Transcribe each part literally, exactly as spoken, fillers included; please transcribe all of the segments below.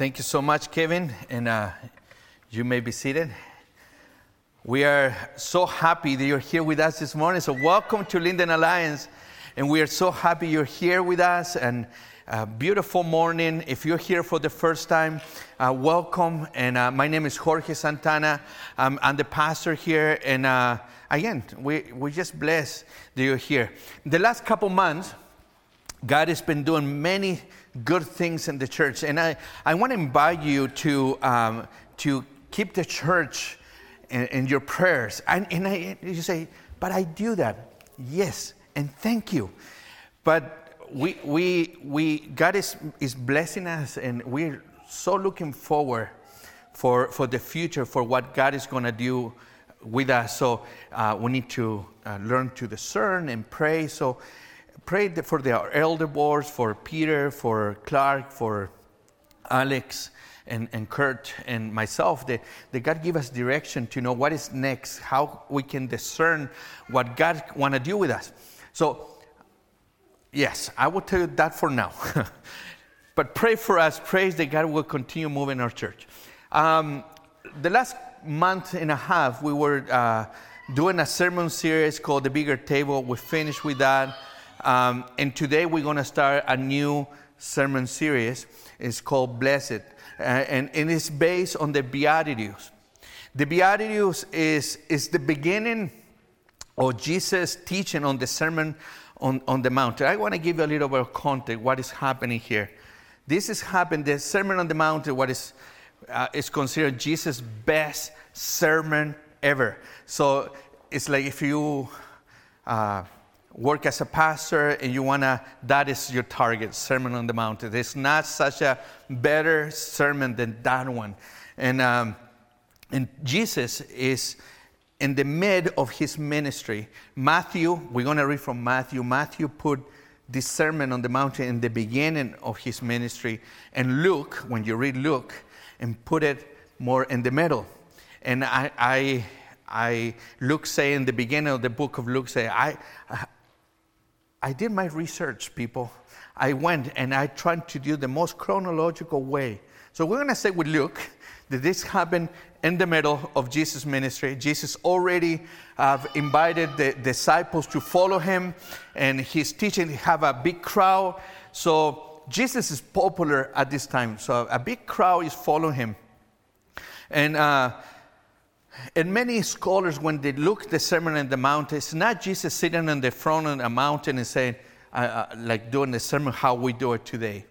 Thank you so much, Kevin, and uh, you may be seated. We are so happy that you're here with us this morning, so welcome to Linden Alliance, and we are so happy you're here with us, and a beautiful morning. If you're here for the first time, uh, welcome, and uh, my name is Jorge Santana. I'm, I'm the pastor here, and uh, again, we, we're just blessed that you're here. The last couple months, God has been doing many good things in the church, and I, I want to invite you to um, to keep the church in, in your prayers. And, and I, you say, but I do that. Yes, and thank you. But we we we God is is blessing us, and we're so looking forward for for the future, for what God is going to do with us. So uh, we need to uh, learn to discern and pray. So. Pray for the elder boards, for Peter, for Clark, for Alex, and, and Kurt, and myself, that, that God give us direction to know what is next, how we can discern what God want to do with us. So, yes, I will tell you that for now. But pray for us. Pray that God will continue moving our church. Um, the last month and a half, we were uh, doing a sermon series called The Bigger Table. We finished with that. Um, and today we're going to start a new sermon series. It's called Blessed, uh, and, and it's based on the Beatitudes. The Beatitudes is, is the beginning of Jesus' teaching on the Sermon on, on the Mount. I want to give you a little bit of context what is happening here. This is happening, the Sermon on the Mount, what is, uh, is considered Jesus' best sermon ever. So it's like if you... Uh, work as a pastor, and you want to, that is your target, Sermon on the Mount. There's not such a better sermon than that one. And um, and Jesus is in the mid of his ministry. Matthew, we're going to read from Matthew. Matthew put this Sermon on the Mount in the beginning of his ministry. And Luke, when you read Luke, and put it more in the middle. And I, I, I Luke say in the beginning of the book of Luke, say, I... I I did my research, people. I went and I tried to do the most chronological way. So we're going to say with Luke that this happened in the middle of Jesus' ministry. Jesus already uh, invited the disciples to follow him, and his teaching have a big crowd. So Jesus is popular at this time. So a big crowd is following him. And... Uh, And many scholars, when they look at the Sermon on the Mount, it's not Jesus sitting on the front of a mountain and saying, uh, uh, like doing the sermon how we do it today.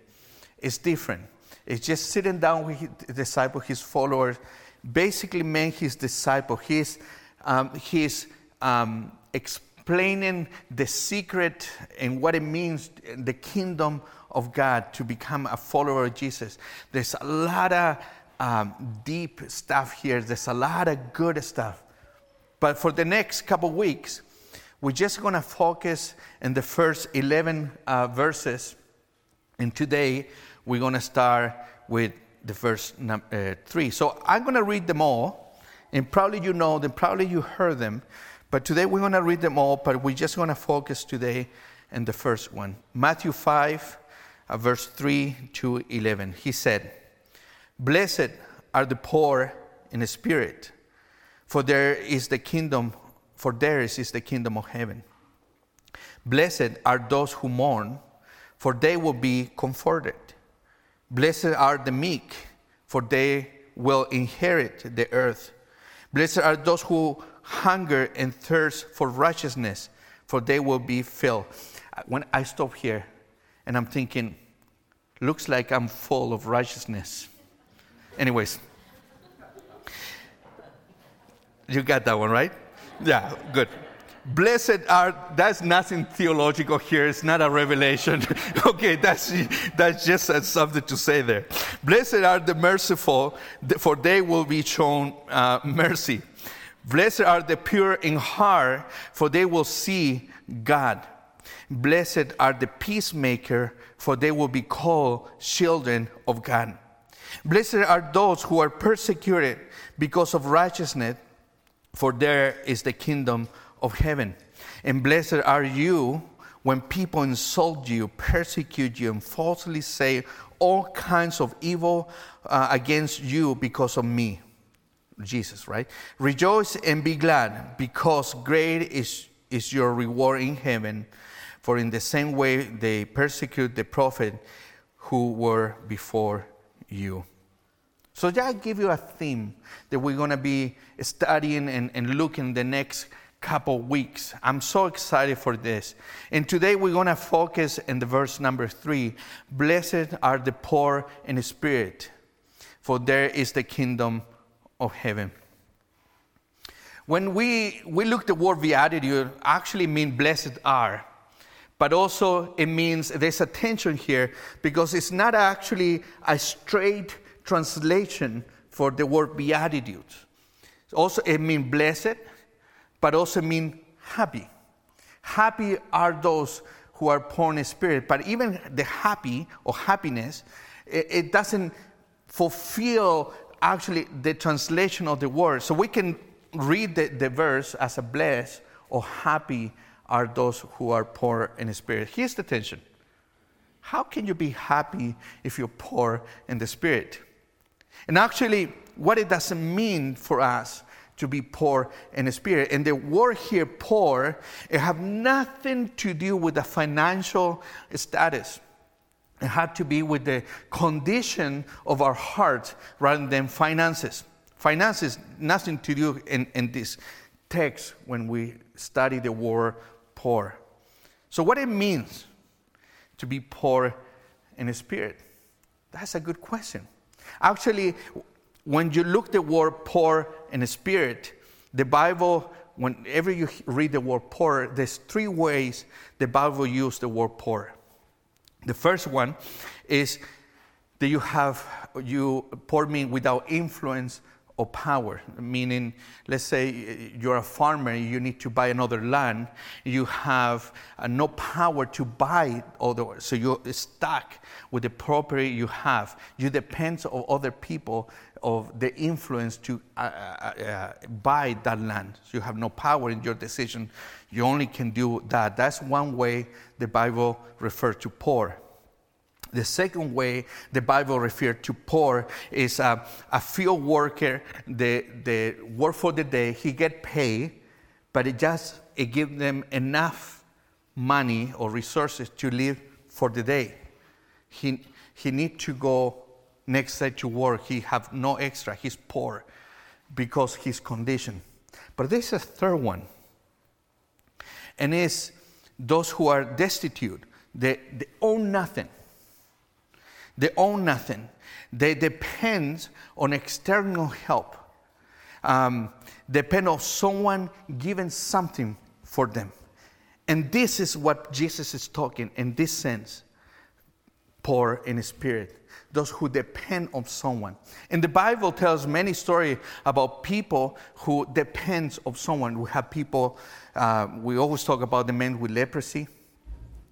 It's different. It's just sitting down with his disciples, his followers, basically meant his disciples. He's, um, he's um, explaining the secret and what it means, the kingdom of God, to become a follower of Jesus. There's a lot of Um, deep stuff here. There's a lot of good stuff. But for the next couple weeks, we're just going to focus in the first eleven uh, verses. And today, we're going to start with the verse num- uh, three. So I'm going to read them all. And probably you know them, probably you heard them. But today, we're going to read them all. But we're just going to focus today in the first one. Matthew five, uh, verse three to eleven. He said, "Blessed are the poor in spirit, for there is the kingdom, for theirs is the kingdom of heaven. Blessed are those who mourn, for they will be comforted. Blessed are the meek, for they will inherit the earth. Blessed are those who hunger and thirst for righteousness, for they will be filled." When I stop here, and I'm thinking, looks like I'm full of righteousness. Anyways, you got that one, right? Yeah, good. Blessed are, that's nothing theological here. It's not a revelation. Okay, that's, that's just something to say there. Blessed are the merciful, for they will be shown uh, mercy. Blessed are the pure in heart, for they will see God. Blessed are the peacemaker, for they will be called children of God. Blessed are those who are persecuted because of righteousness, for there is the kingdom of heaven. And blessed are you when people insult you, persecute you, and falsely say all kinds of evil uh, against you because of me. Jesus, right? Rejoice and be glad, because great is, is your reward in heaven. For in the same way they persecute the prophet who were before you. So I give you a theme that we're going to be studying and, and looking the next couple weeks. I'm so excited for this. And today we're going to focus in the verse number three. Blessed are the poor in spirit, for there is the kingdom of heaven. When we, we look at the word beatitude, actually mean blessed are. But also it means there's a tension here, because it's not actually a straight translation for the word beatitude. Also it means blessed, but also means happy. Happy are those who are poor in spirit. But even the happy or happiness, it, it doesn't fulfill actually the translation of the word. So we can read the, the verse as a blessed or happy are those who are poor in spirit. Here's the tension. How can you be happy if you're poor in the spirit? And actually, what it doesn't mean for us to be poor in spirit. And the word here, poor, it have nothing to do with the financial status. It had to be with the condition of our heart rather than finances. Finances, nothing to do in, in this text when we study the word poor. So what it means to be poor in spirit? That's a good question. Actually, when you look the word poor in spirit, the Bible, whenever you read the word poor, there's three ways the Bible uses the word poor. The first one is that you have, you poor mean without influence or power, meaning, let's say you're a farmer, you need to buy another land, you have uh, no power to buy other, so you're stuck with the property you have. You depend on other people, of the influence to uh, uh, buy that land. So you have no power in your decision, you only can do that. That's one way the Bible refers to poor. The second way the Bible refers to poor is a, a field worker, the, the work for the day, he get paid, but it just it gives them enough money or resources to live for the day. He, he need to go next day to work. He have no extra. He's poor because his condition. But there's a third one, and it's those who are destitute. They, they own nothing. They own nothing. They depend on external help. Um, depend on someone giving something for them. And this is what Jesus is talking in this sense. Poor in spirit. Those who depend on someone. And the Bible tells many stories about people who depend on someone. We have people, uh, we always talk about the men with leprosy.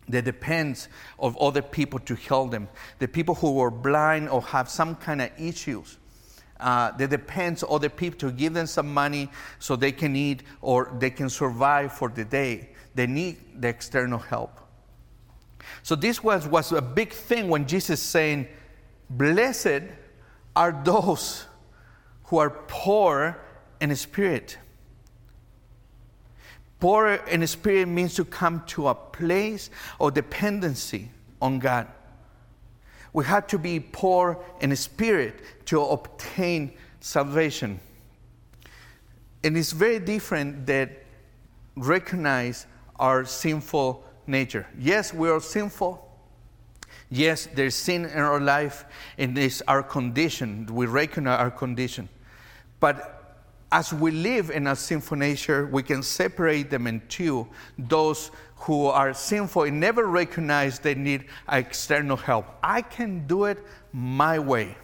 They depend on other people to help them. The people who are blind or have some kind of issues, uh, they depend on other people to give them some money so they can eat or they can survive for the day. They need the external help. So this was, was a big thing when Jesus saying, blessed are those who are poor in spirit. Poor in spirit means to come to a place of dependency on God. We have to be poor in spirit to obtain salvation. And it's very different that recognize our sinful nature. Yes, we are sinful. Yes, there's sin in our life, and it's our condition. We recognize our condition. But as we live in our sinful nature, we can separate them in two. Those who are sinful and never recognize they need external help. I can do it my way.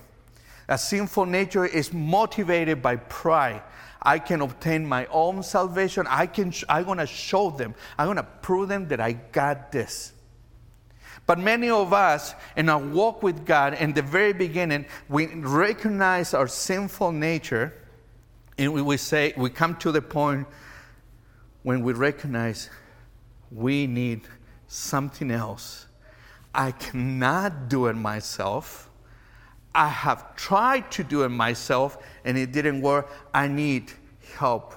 A sinful nature is motivated by pride. I can obtain my own salvation. I can. I'm going to show them. I'm going to prove them that I got this. But many of us, in our walk with God, in the very beginning, we recognize our sinful nature. And we, we say, we come to the point when we recognize we need something else. I cannot do it myself. I have tried to do it myself, and it didn't work. I need help.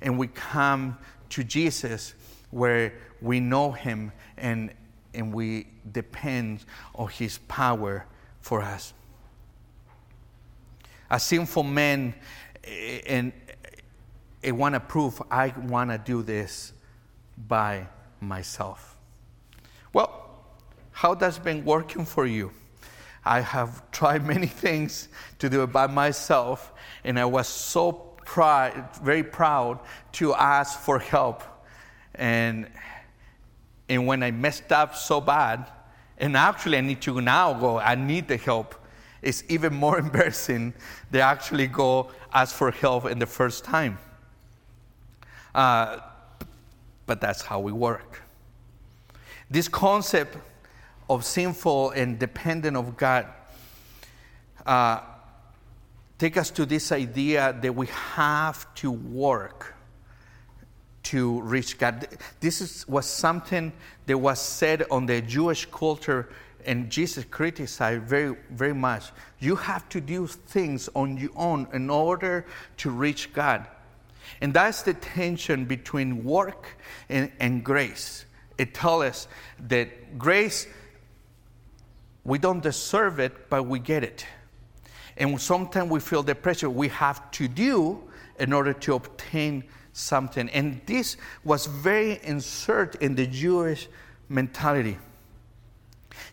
And we come to Jesus where we know him and and we depend on his power for us. As sinful men, and I want to prove I want to do this by myself. Well, how that's been working for you? I have tried many things to do it by myself, and I was so proud, very proud to ask for help. And and when I messed up so bad, and actually I need to now go, I need the help. It's even more embarrassing to actually go ask for help in the first time. Uh, but that's how we work. This concept of sinful and dependent of God uh, take us to this idea that we have to work to reach God. This is, was something that was said on the Jewish culture, and Jesus criticized very, very much. You have to do things on your own in order to reach God. And that's the tension between work and, and grace. It tells us that grace, we don't deserve it, but we get it. And sometimes we feel the pressure we have to do in order to obtain something. And this was very inserted in the Jewish mentality.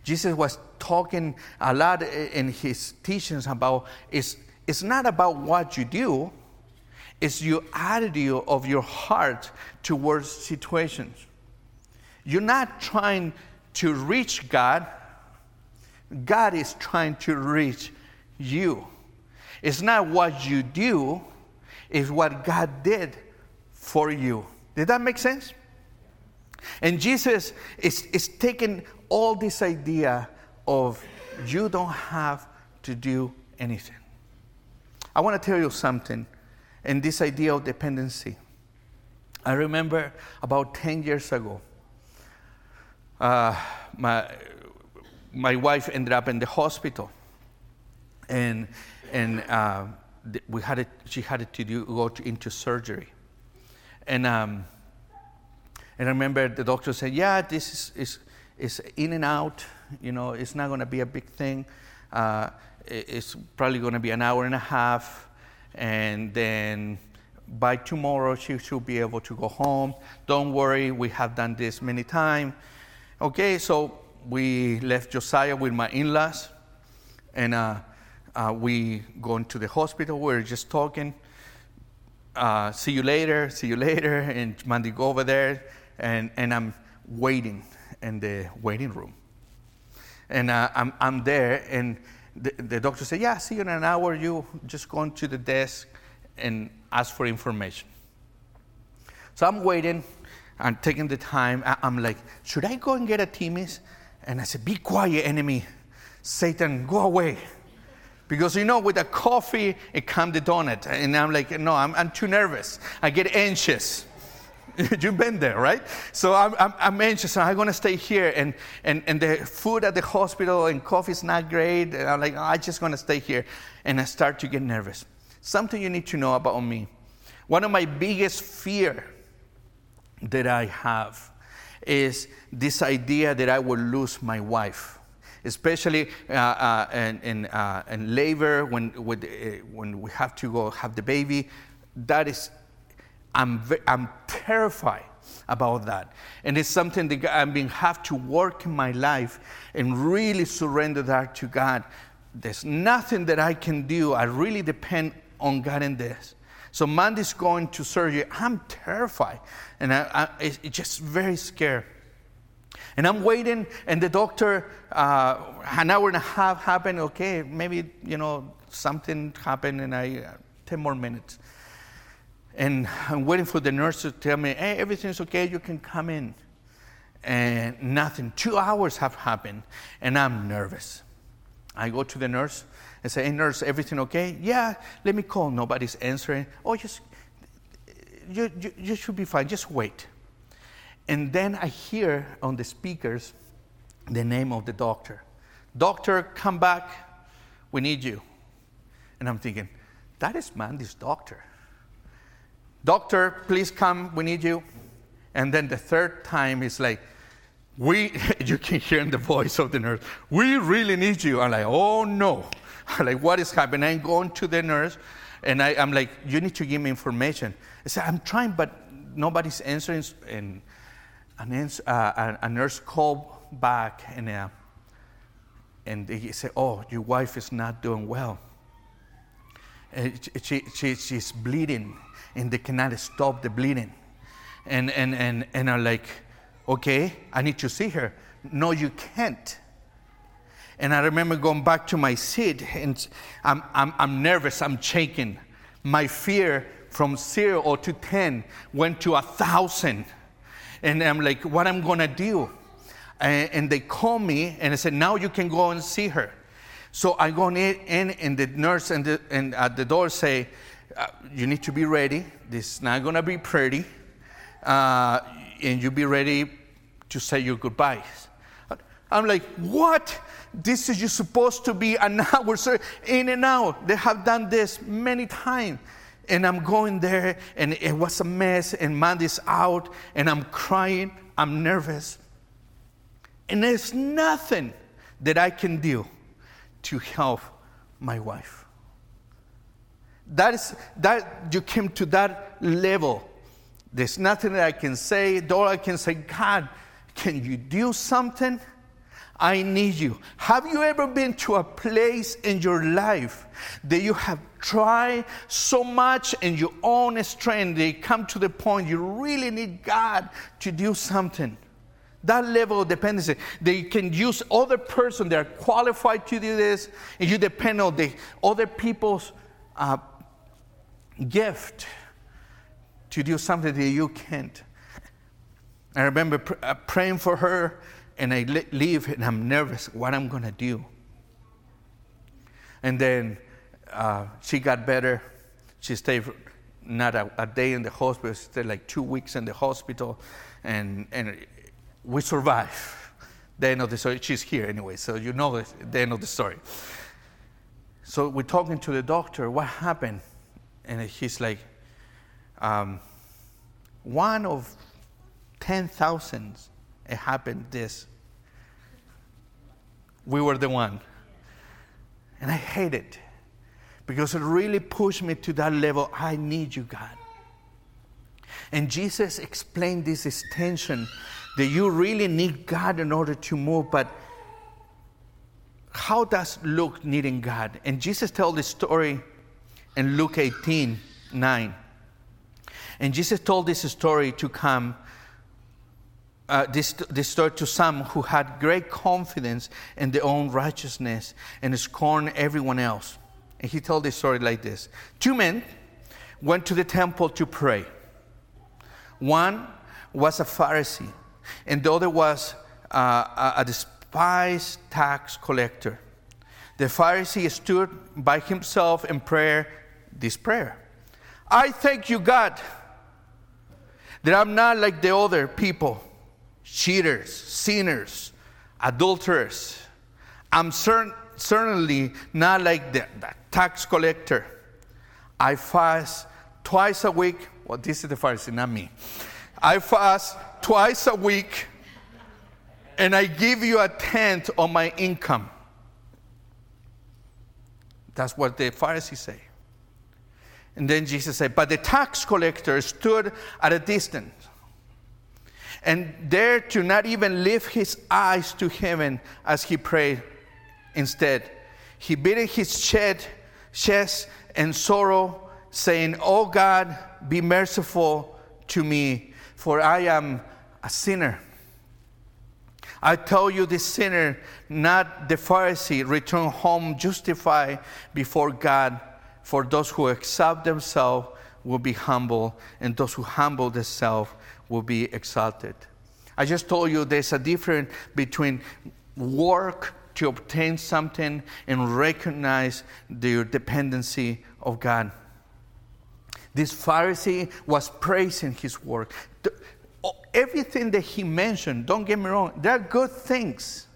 Jesus was talking a lot in his teachings about it's, it's not about what you do, it's your attitude of your heart towards situations. You're not trying to reach God. God is trying to reach you. It's not what you do, it's what God did for you. Did that make sense? And Jesus is, is taking all this idea of you don't have to do anything. I want to tell you something, and this idea of dependency. I remember about ten years ago, uh, my my wife ended up in the hospital, and and uh, we had it, she had it to do, go to, into surgery, and um, and I remember the doctor said, "Yeah, this is is." It's in and out, you know, it's not going to be a big thing. Uh, it's probably going to be an hour and a half. And then by tomorrow, she should be able to go home. Don't worry, we have done this many times. Okay, so we left Josiah with my in-laws. And uh, uh, we go into the hospital. We were just talking. Uh, see you later, see you later. And Mandy, go over there. And, and I'm waiting in the waiting room. And uh, I'm I'm there, and the, the doctor said, yeah, see you in an hour, you just go to the desk and ask for information. So I'm waiting, I'm taking the time, I, I'm like, should I go and get a Timmies? And I said, be quiet, enemy, Satan, go away. Because you know, with a coffee, it comes the donut, and I'm like, no, I'm, I'm too nervous, I get anxious. You've been there, right? So I'm, I'm, I'm anxious. I'm going to stay here. And, and, and the food at the hospital and coffee is not great. And I'm like, oh, I'm just going to stay here. And I start to get nervous. Something you need to know about me. One of my biggest fear that I have is this idea that I will lose my wife. Especially uh, uh, in, in, uh, in labor, when, with, uh, when we have to go have the baby. That is... I'm I'm terrified about that, and it's something that I've been have to work in my life and really surrender that to God. There's nothing that I can do. I really depend on God in this. So Mandy's going to surgery. I'm terrified, and I, I it's just very scared. And I'm waiting, and the doctor uh, an hour and a half happened. Okay, maybe you know something happened, and I uh, ten more minutes. And I'm waiting for the nurse to tell me, hey, everything's okay, you can come in. And nothing. Two hours have happened, and I'm nervous. I go to the nurse and say, hey, nurse, everything okay? Yeah, let me call. Nobody's answering. Oh, just, you, you, you should be fine. Just wait. And then I hear on the speakers the name of the doctor. Doctor, come back. We need you. And I'm thinking, that is Mandy's doctor. Doctor, please come. We need you. And then the third time it's like, we, you can hear in the voice of the nurse, we really need you. I'm like, oh no. I'm like, what is happening? I'm going to the nurse. And I, I'm like, you need to give me information. I said, I'm trying, but nobody's answering. And an, uh, a nurse called back, and uh, and they said, oh, your wife is not doing well. And she, she she's bleeding, and they cannot stop the bleeding. And and and and I'm like, okay, I need to see her. No, you can't. And I remember going back to my seat, and I'm, I'm, I'm nervous, I'm shaking. My fear from zero or to ten went to a thousand. And I'm like, what am I gonna do? And, and they called me, and I said, now you can go and see her. So I go in, and the nurse and, the, and at the door say, uh, you need to be ready. This is not gonna be pretty. Uh, and you be ready to say your goodbyes. I'm like, what? This is you supposed to be an hour, sir. In and out. They have done this many times. And I'm going there, and it was a mess, and Mandy's out, and I'm crying. I'm nervous. And there's nothing that I can do to help my wife. That is, that you came to that level. There's nothing that I can say. All I can say, God, can you do something? I need you. Have you ever been to a place in your life that you have tried so much in your own strength, they come to the point you really need God to do something? That level of dependency. They can use other person that are qualified to do this, and you depend on the other people's uh, gift to do something that you can't. I remember pr- uh, praying for her, and I leave, and I'm nervous. What I'm gonna do? And then uh, she got better. She stayed not a, a day in the hospital. She stayed like two weeks in the hospital, and and we survived. The end of the story. She's here anyway, so you know the, the end of the story. So we're talking to the doctor. What happened? And he's like, um, one of ten thousand. It happened this. We were the one. And I hate it because it really pushed me to that level. I need you, God. And Jesus explained this extension that you really need God in order to move. But how does Luke needing God? And Jesus told this story in Luke eighteen nine. And Jesus told this story to come Uh, this, this story to some who had great confidence in their own righteousness and scorned everyone else. And he told this story like this. Two men went to the temple to pray. One was a Pharisee, and the other was uh, a despised tax collector. The Pharisee stood by himself in prayer, this prayer. I thank you, God, that I'm not like the other people. Cheaters, sinners, adulterers. I'm cer- certainly not like the, the tax collector. I fast twice a week. Well, this is the Pharisee, not me. I fast twice a week, and I give you a tenth of my income. That's what the Pharisees say. And then Jesus said, but the tax collector stood at a distance, and dared to not even lift his eyes to heaven as he prayed. Instead, he beat his chest in sorrow, saying, "O God, be merciful to me, for I am a sinner." I tell you, the sinner, not the Pharisee, returned home justified before God. For those who exalt themselves will be humble, and those who humble themselves will be exalted. I just told you there's a difference between work to obtain something and recognize the dependency of God. This Pharisee was praising his work. everything that he mentioned, don't get me wrong, they're good things.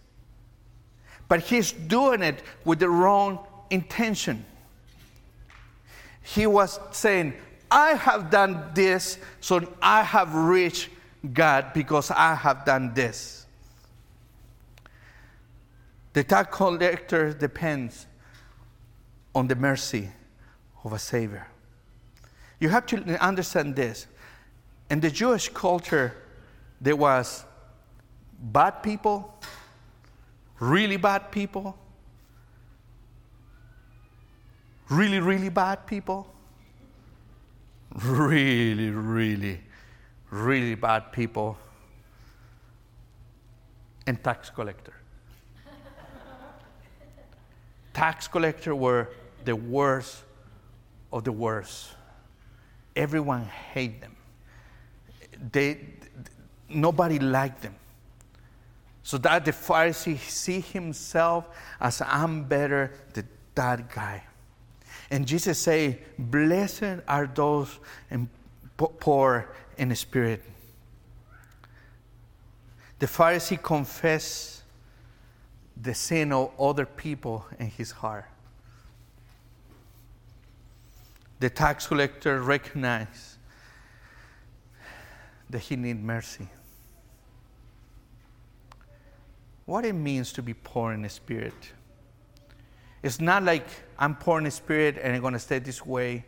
But he's doing it with the wrong intention. He was saying, I have done this, so I have reached God because I have done this. The tax collector depends on the mercy of a Savior. You have to understand this. In the Jewish culture, there was bad people, really bad people, really, really bad people, really, really, really bad people, and tax collector. Tax collector were the worst of the worst. Everyone hated them. They, nobody liked them. So that the Pharisee see himself as, I'm better than that guy. And Jesus say, blessed are those poor in spirit. The Pharisee confessed the sin of other people in his heart. The tax collector recognized that he needs mercy. What it means to be poor in the spirit. It's not like I'm poor in the spirit and I'm going to stay this way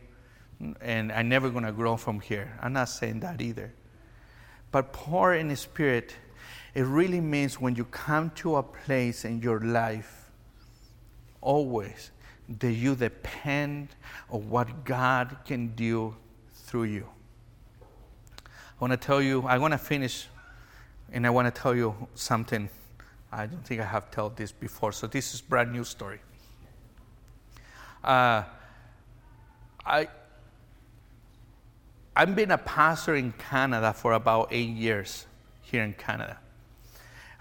and I'm never going to grow from here. I'm not saying that either. But poor in the spirit, it really means when you come to a place in your life, always, that you depend on what God can do through you. I want to tell you, I want to finish, and I want to tell you something. I don't think I have told this before, so this is a brand new story. Uh, I, I've been a pastor in Canada for about eight years here in Canada.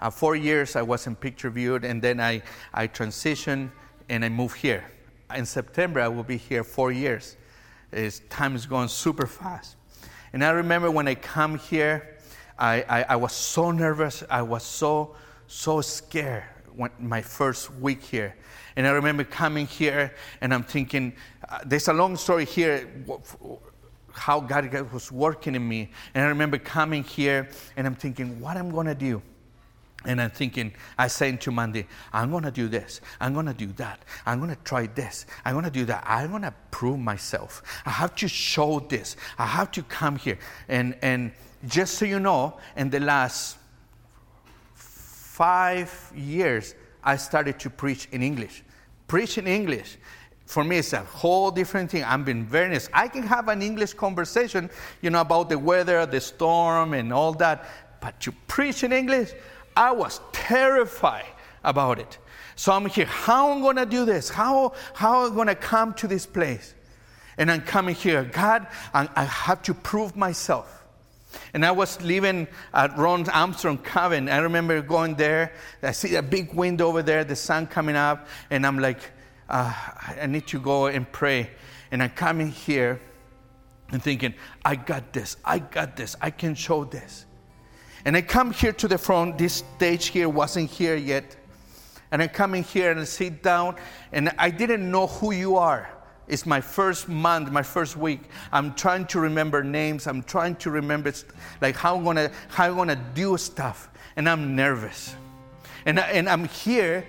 Uh, four years I was in Pictou, and then I, I transitioned and I moved here. In September, I will be here four years. It's, time is going super fast. And I remember when I come here, I, I, I was so nervous. I was so... so scared when my first week here. And I remember coming here and I'm thinking, uh, there's a long story here how God was working in me. And I remember coming here and I'm thinking, what I'm going to do? And I'm thinking, I said to Mandy, I'm going to do this. I'm going to do that. I'm going to try this. I'm going to do that. I'm going to prove myself. I have to show this. I have to come here. And, and just so you know, in the last Five years, I started to preach in English. Preach in English, for me, it's a whole different thing. I'm being very nice. I can have an English conversation, you know, about the weather, the storm, and all that. But to preach in English, I was terrified about it. So I'm here. How am I going to do this? How how am I going to come to this place? And I'm coming here. God, I, I have to prove myself. And I was living at Ron Armstrong cabin. I remember going there. I see a big wind over there, the sun coming up. And I'm like, uh, I need to go and pray. And I'm coming here and thinking, I got this. I got this. I can show this. And I come here to the front. This stage here wasn't here yet. And I come in here and I sit down. And I didn't know who you are. It's my first month, my first week. I'm trying to remember names. I'm trying to remember, st- like, how I'm gonna, how I'm gonna do stuff. And I'm nervous. And, I, and I'm here,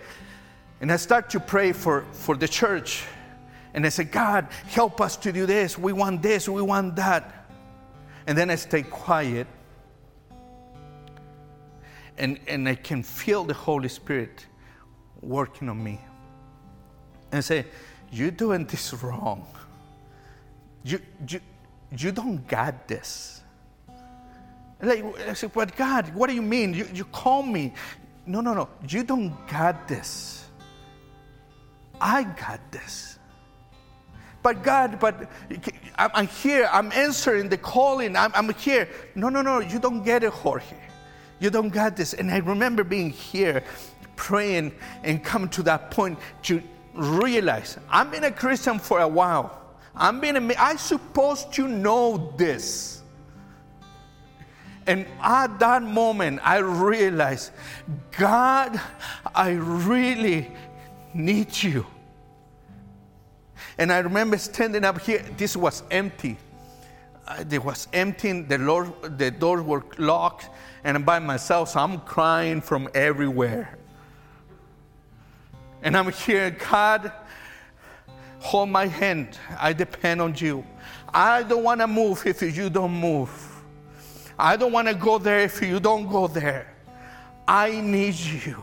and I start to pray for, for the church. And I say, God, help us to do this. We want this. We want that. And then I stay quiet. And, and I can feel the Holy Spirit working on me. And I say, you're doing this wrong. You you, you don't got this. Like, I said, but God, what do you mean? You, you call me. No, no, no. You don't got this. I got this. But God, but I'm, I'm here. I'm answering the calling. I'm, I'm here. No, no, no. You don't get it, Jorge. You don't got this. And I remember being here, praying, and come to that point to realize I've been a Christian for a while. I'm being a, I'm supposed to know this. And at that moment, I realized, God, I really need you. And I remember standing up here. This was empty. It was empty. The, Lord, the doors were locked. And I'm by myself, so I'm crying from everywhere. And I'm here, God, hold my hand. I depend on you. I don't want to move if you don't move. I don't want to go there if you don't go there. I need you.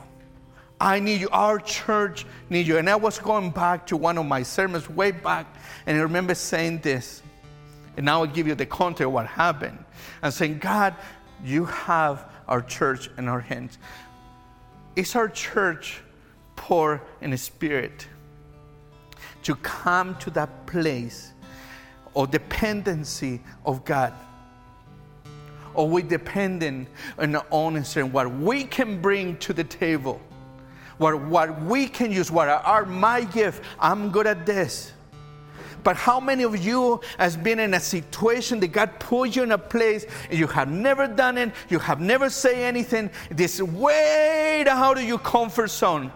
I need you. Our church needs you. And I was going back to one of my sermons way back, and I remember saying this. And now I'll give you the context of what happened. I'm saying, God, you have our church in our hands. Is our church poor in spirit to come to that place of dependency of God? Or we dependent on our own and what we can bring to the table? What, what we can use, what are my gift, I'm good at this. But how many of you has been in a situation that God put you in a place and you have never done it, you have never said anything, this way out of your comfort zone.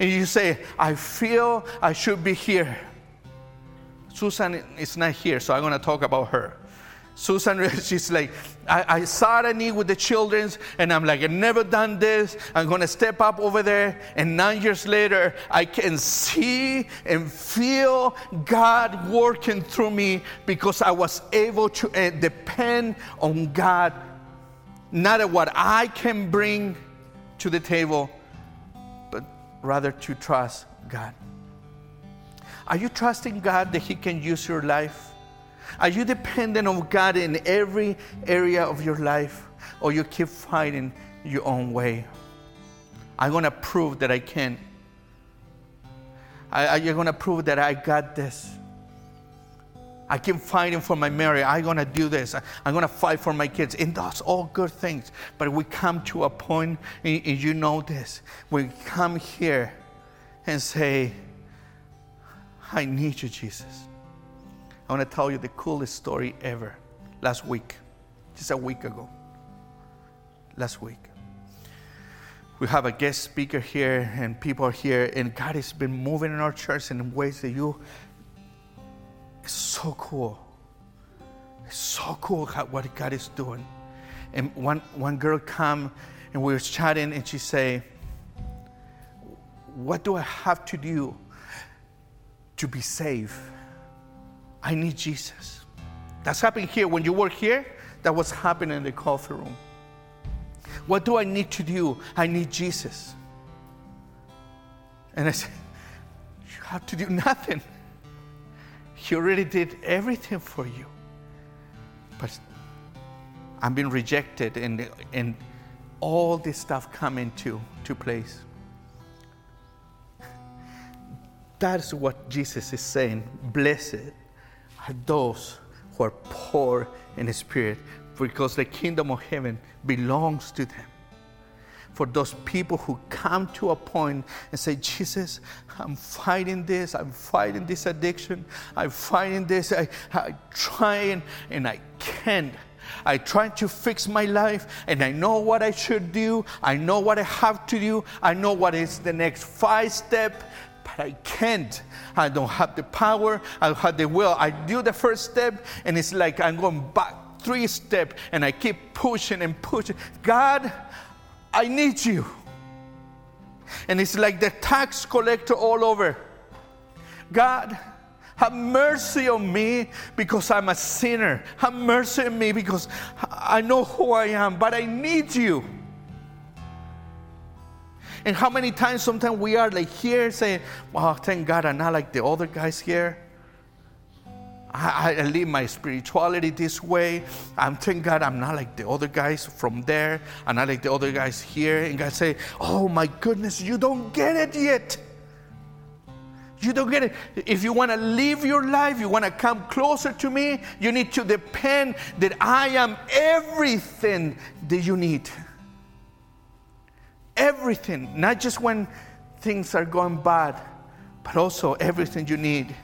And you say, I feel I should be here. Susan is not here, so I'm going to talk about her. Susan, she's like, I, I saw a need with the children, and I'm like, I've never done this. I'm going to step up over there. And nine years later, I can see and feel God working through me because I was able to uh, depend on God, not at what I can bring to the table, but rather to trust God. Are you trusting God that He can use your life? Are you dependent on God in every area of your life, or you keep fighting your own way? I'm going to prove that I can. I, I'm going to prove that I got this. I keep fighting for my marriage. I'm going to do this. I, I'm going to fight for my kids. And that's all good things. But we come to a point, and, and you know this, we come here and say, I need you, Jesus. I want to tell you the coolest story ever. Last week, just a week ago. Last week. We have a guest speaker here and people are here, and God has been moving in our church in ways that you, it's so cool. It's so cool how, what God is doing. And one, one girl come and we were chatting and she say, what do I have to do to be saved? I need Jesus. That's happening here. When you were here, that was happening in the coffee room. What do I need to do? I need Jesus. And I said, you have to do nothing. He already did everything for you. But I'm being rejected, and, and all this stuff come into to place. That's what Jesus is saying. Blessed are those who are poor in spirit, because the kingdom of heaven belongs to them. For those people who come to a point and say, Jesus, I'm fighting this, I'm fighting this addiction, I'm fighting this, I, I try and, and I can't. I try to fix my life, and I know what I should do, I know what I have to do, I know what is the next five step. I can't. I don't have the power. I don't have the will. I do the first step, and it's like I'm going back three steps, and I keep pushing and pushing. God, I need you. And it's like the tax collector all over. God, have mercy on me because I'm a sinner. Have mercy on me because I know who I am, but I need you. And how many times sometimes we are like here saying, wow, thank God I'm not like the other guys here. I, I live my spirituality this way. I'm thank God I'm not like the other guys from there. I'm not like the other guys here. And God say, oh my goodness, you don't get it yet. You don't get it. If you want to live your life, you want to come closer to me, you need to depend that I am everything that you need. Everything, not just when things are going bad, but also everything you need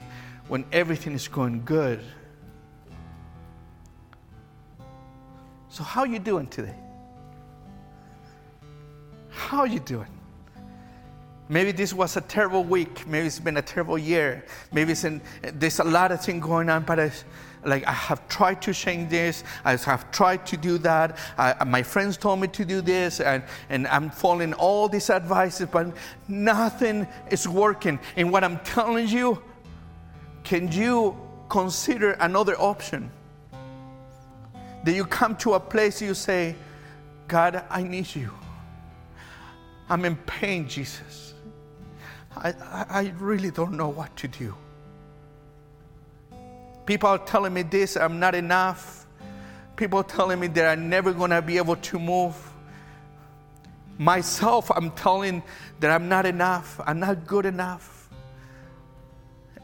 when everything is going good. So how you doing today? How you doing? Maybe this was a terrible week. Maybe it's been a terrible year. Maybe it's in, there's a lot of things going on, but I, like I have tried to change this. I have tried to do that. I, my friends told me to do this, and, and I'm following all these advices, but nothing is working. And what I'm telling you, can you consider another option? That you come to a place you say, God, I need you. I'm in pain, Jesus. I, I really don't know what to do. People are telling me this, I'm not enough. People are telling me that I'm never going to be able to move. Myself, I'm telling that I'm not enough. I'm not good enough.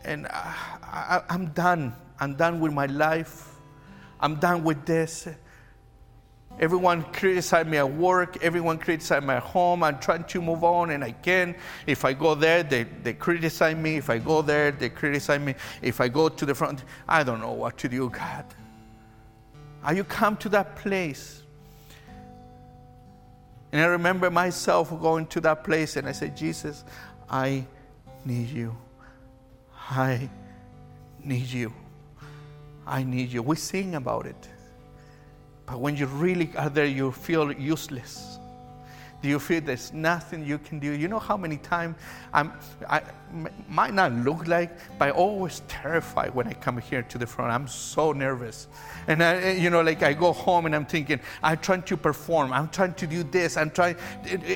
And I, I, I'm done. I'm done with my life. I'm done with this. Everyone criticized me at work. Everyone criticized me at home. I'm trying to move on, and I can't. If I go there, they, they criticize me. If I go there, they criticize me. If I go to the front, I don't know what to do, God. Are you come to that place? And I remember myself going to that place, and I said, Jesus, I need you. I need you. I need you. We sing about it. But when you really are there, you feel useless. Do you feel there's nothing you can do? You know how many times I'm, I m- might not look like, but I'm always terrified when I come here to the front. I'm so nervous. And, I, you know, like I go home and I'm thinking, I'm trying to perform. I'm trying to do this. I'm trying.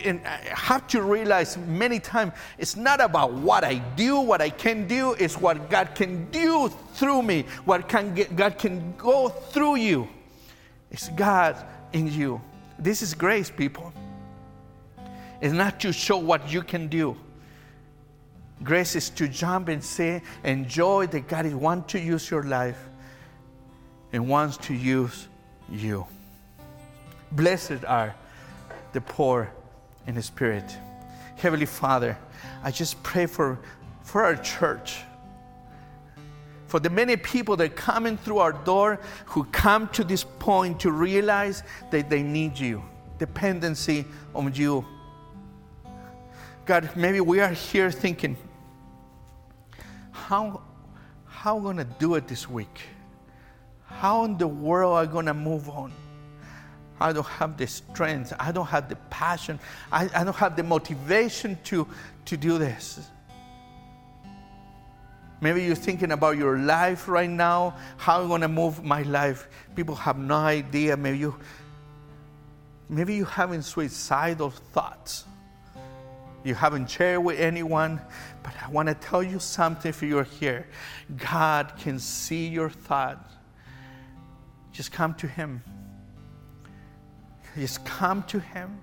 And I have to realize many times it's not about what I do, what I can do. It's what God can do through me, what can get, God can go through you. It's God in you. This is grace, people. It's not to show what you can do. Grace is to jump and say, enjoy that God wants to use your life and wants to use you. Blessed are the poor in spirit. Heavenly Father, I just pray for, for our church. For the many people that are coming through our door who come to this point to realize that they need you, dependency on you. God, maybe we are here thinking, how, how am I going to do it this week? How in the world am I going to move on? I don't have the strength. I don't have the passion. I, I don't have the motivation to, to do this. Maybe you're thinking about your life right now. How I'm going to move my life. People have no idea. Maybe you, maybe you're having suicidal thoughts. You haven't shared with anyone. But I want to tell you something if you're here. God can see your thoughts. Just come to Him. Just come to Him.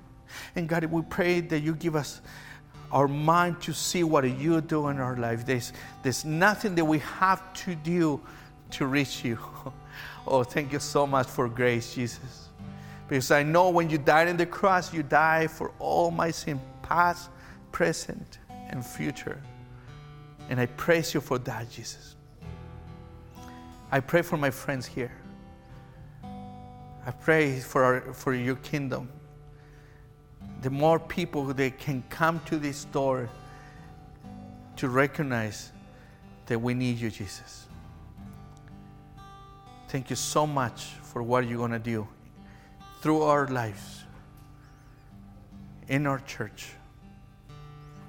And God, we pray that you give us our mind to see what you do in our life. There's, there's nothing that we have to do to reach you. Oh, thank you so much for grace, Jesus. Because I know when you died on the cross, you died for all my sin, past, present, and future. And I praise you for that, Jesus. I pray for my friends here. I pray for our, for your kingdom. The more people that can come to this door to recognize that we need you, Jesus. Thank you so much for what you're going to do through our lives, in our church.